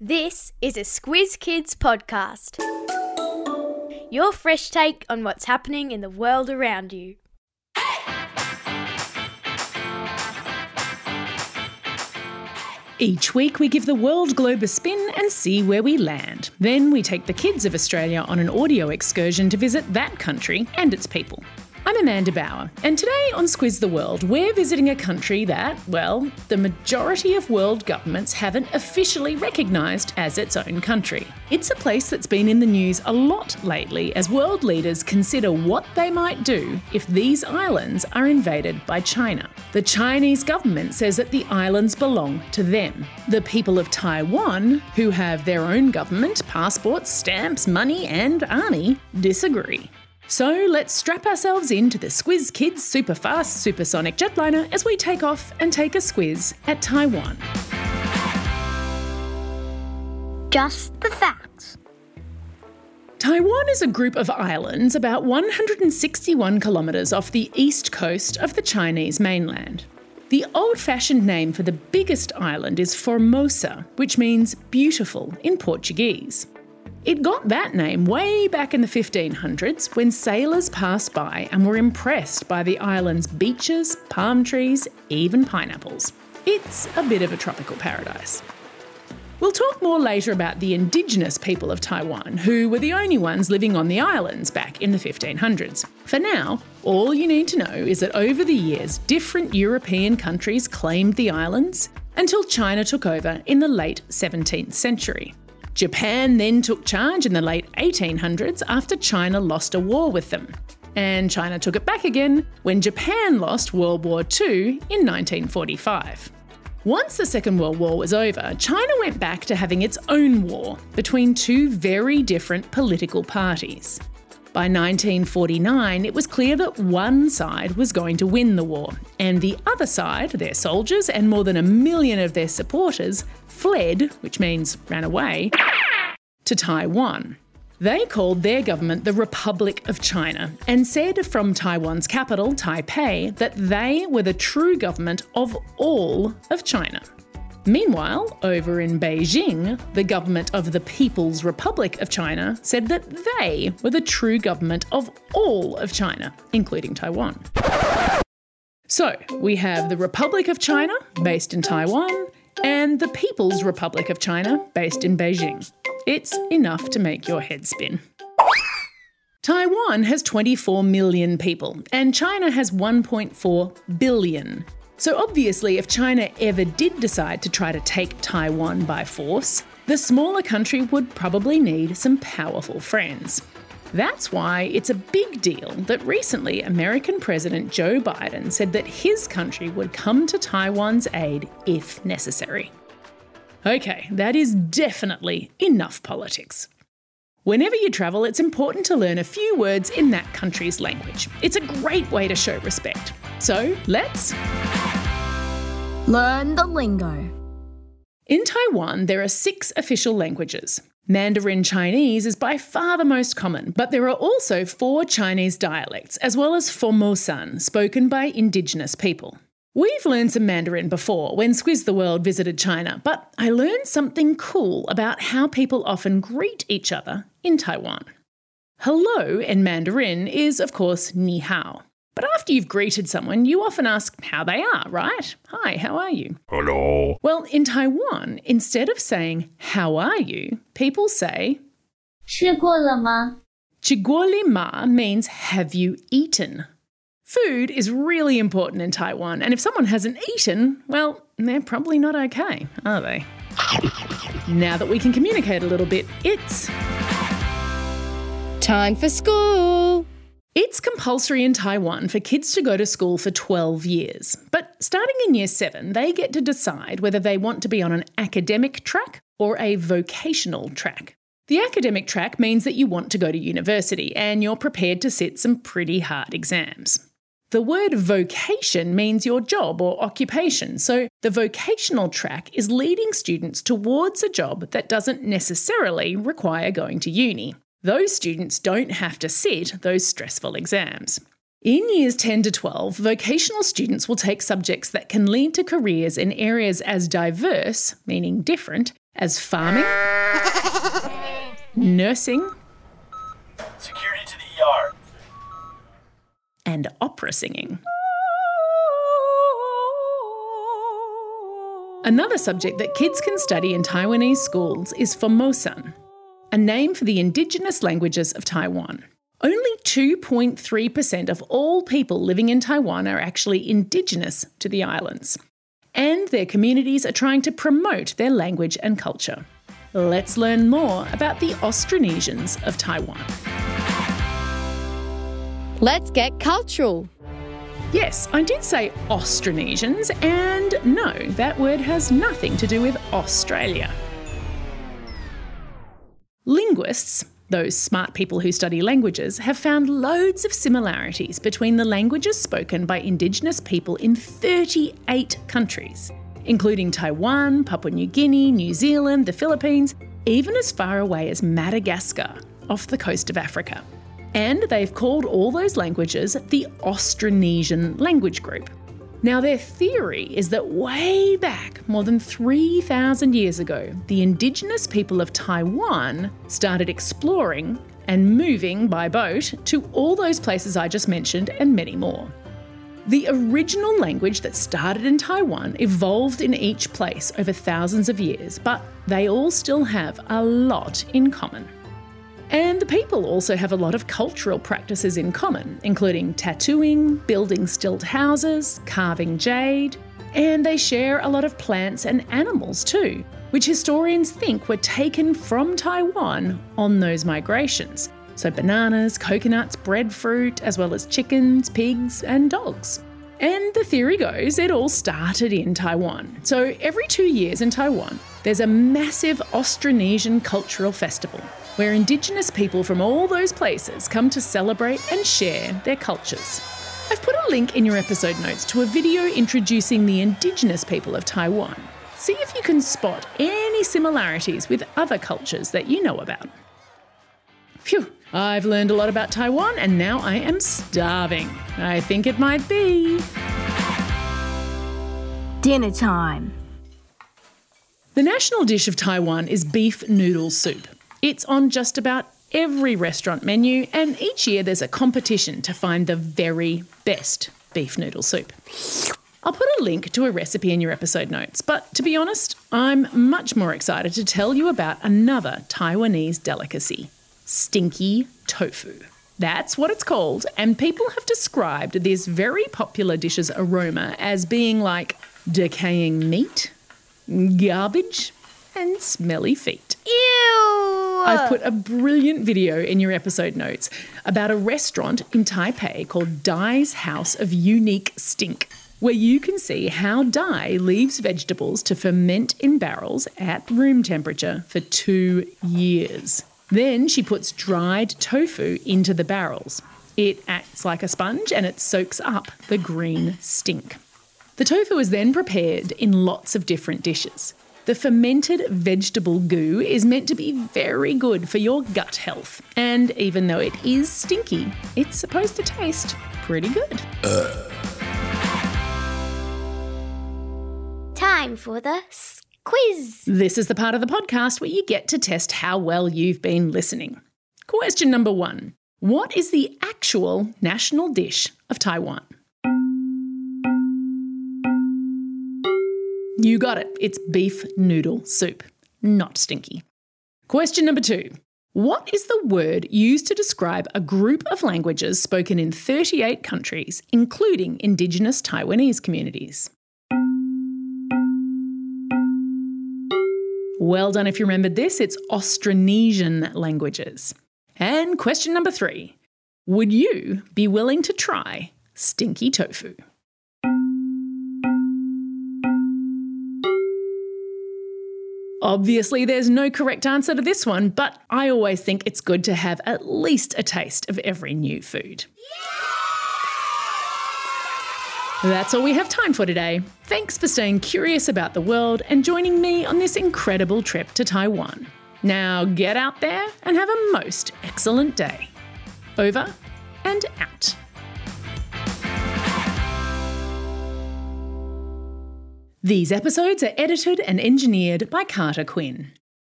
This is a Squiz Kids podcast. Your fresh take on what's happening in the world around you. Each week we give the world globe a spin and see where we land. Then we take the kids of Australia on an audio excursion to visit that country and its people. I'm Amanda Bauer, and today on Squiz the World, we're visiting a country that, well, the majority of world governments haven't officially recognised as its own country. It's a place that's been in the news a lot lately as world leaders consider what they might do if these islands are invaded by China. The Chinese government says that the islands belong to them. The people of Taiwan, who have their own government, passports, stamps, money and army, disagree. So let's strap ourselves into the Squiz Kids super-fast supersonic jetliner as we take off and take a squiz at Taiwan. Just the facts. Taiwan is a group of islands about 161 kilometres off the east coast of the Chinese mainland. The old-fashioned name for the biggest island is Formosa, which means beautiful in Portuguese. It got that name way back in the 1500s when sailors passed by and were impressed by the island's beaches, palm trees, even pineapples. It's a bit of a tropical paradise. We'll talk more later about the indigenous people of Taiwan, who were the only ones living on the islands back in the 1500s. For now, all you need to know is that over the years, different European countries claimed the islands until China took over in the late 17th century. Japan then took charge in the late 1800s after China lost a war with them. And China took it back again when Japan lost World War II in 1945. Once the Second World War was over, China went back to having its own war between two very different political parties. By 1949, it was clear that one side was going to win the war, and the other side, their soldiers and more than 1 million of their supporters, fled, which means ran away, to Taiwan. They called their government the Republic of China and said from Taiwan's capital, Taipei, that they were the true government of all of China. Meanwhile, over in Beijing, the government of the People's Republic of China said that they were the true government of all of China, including Taiwan. So we have the Republic of China, based in Taiwan, and the People's Republic of China, based in Beijing. It's enough to make your head spin. Taiwan has 24 million people, and China has 1.4 billion. So obviously, if China ever did decide to try to take Taiwan by force, the smaller country would probably need some powerful friends. That's why it's a big deal that recently American President Joe Biden said that his country would come to Taiwan's aid if necessary. Okay, that is definitely enough politics. Whenever you travel, it's important to learn a few words in that country's language. It's a great way to show respect. So let's learn the lingo. In Taiwan, there are 6 official languages. Mandarin Chinese is by far the most common, but there are also 4 Chinese dialects, as well as Formosan, spoken by indigenous people. We've learned some Mandarin before when Squiz the World visited China, but I learned something cool about how people often greet each other in Taiwan. Hello in Mandarin is, of course, ni hao. But after you've greeted someone, you often ask how they are, right? Hi, how are you? Hello. Well, in Taiwan, instead of saying, how are you, people say, 吃过了吗? 吃过了吗 means, have you eaten? Food is really important in Taiwan, and if someone hasn't eaten, well, they're probably not okay, are they? Now that we can communicate a little bit, it's time for school. It's compulsory in Taiwan for kids to go to school for 12 years, but starting in Year 7, they get to decide whether they want to be on an academic track or a vocational track. The academic track means that you want to go to university and you're prepared to sit some pretty hard exams. The word vocation means your job or occupation, so the vocational track is leading students towards a job that doesn't necessarily require going to uni. Those students don't have to sit those stressful exams. In years 10 to 12, vocational students will take subjects that can lead to careers in areas as diverse, meaning different, as farming, nursing, security to the ER, and opera singing. Another subject that kids can study in Taiwanese schools is Formosan, a name for the indigenous languages of Taiwan. Only 2.3% of all people living in Taiwan are actually indigenous to the islands, and their communities are trying to promote their language and culture. Let's learn more about the Austronesians of Taiwan. Let's get cultural. Yes, I did say Austronesians, and no, that word has nothing to do with Australia. Linguists, those smart people who study languages, have found loads of similarities between the languages spoken by Indigenous people in 38 countries, including Taiwan, Papua New Guinea, New Zealand, the Philippines, even as far away as Madagascar, off the coast of Africa. And they've called all those languages the Austronesian language group. Now, their theory is that way back, more than 3,000 years ago, the indigenous people of Taiwan started exploring and moving by boat to all those places I just mentioned and many more. The original language that started in Taiwan evolved in each place over thousands of years, but they all still have a lot in common. And the people also have a lot of cultural practices in common, including tattooing, building stilt houses, carving jade, and they share a lot of plants and animals too, which historians think were taken from Taiwan on those migrations. So bananas, coconuts, breadfruit, as well as chickens, pigs, and dogs. And the theory goes it all started in Taiwan. So every 2 years in Taiwan, there's a massive Austronesian cultural festival where Indigenous people from all those places come to celebrate and share their cultures. I've put a link in your episode notes to a video introducing the Indigenous people of Taiwan. See if you can spot any similarities with other cultures that you know about. Phew, I've learned a lot about Taiwan and now I am starving. I think it might be dinner time. The national dish of Taiwan is beef noodle soup. It's on just about every restaurant menu, and each year there's a competition to find the very best beef noodle soup. I'll put a link to a recipe in your episode notes, but to be honest, I'm much more excited to tell you about another Taiwanese delicacy, stinky tofu. That's what it's called, and people have described this very popular dish's aroma as being like decaying meat, garbage, and smelly feet. Ew! I've put a brilliant video in your episode notes about a restaurant in Taipei called Dai's House of Unique Stink, where you can see how Dai leaves vegetables to ferment in barrels at room temperature for 2 years. Then she puts dried tofu into the barrels. It acts like a sponge and it soaks up the green stink. The tofu is then prepared in lots of different dishes. The fermented vegetable goo is meant to be very good for your gut health. And even though it is stinky, it's supposed to taste pretty good. Time for the Squiz. This is the part of the podcast where you get to test how well you've been listening. Question number 1. What is the actual national dish of Taiwan? You got it. It's beef noodle soup. Not stinky. Question number 2. What is the word used to describe a group of languages spoken in 38 countries, including indigenous Taiwanese communities? Well done if you remembered this. It's Austronesian languages. And question number 3. Would you be willing to try stinky tofu? Obviously, there's no correct answer to this one, but I always think it's good to have at least a taste of every new food. Yeah! That's all we have time for today. Thanks for staying curious about the world and joining me on this incredible trip to Taiwan. Now get out there and have a most excellent day. Over and out. These episodes are edited and engineered by Carter Quinn.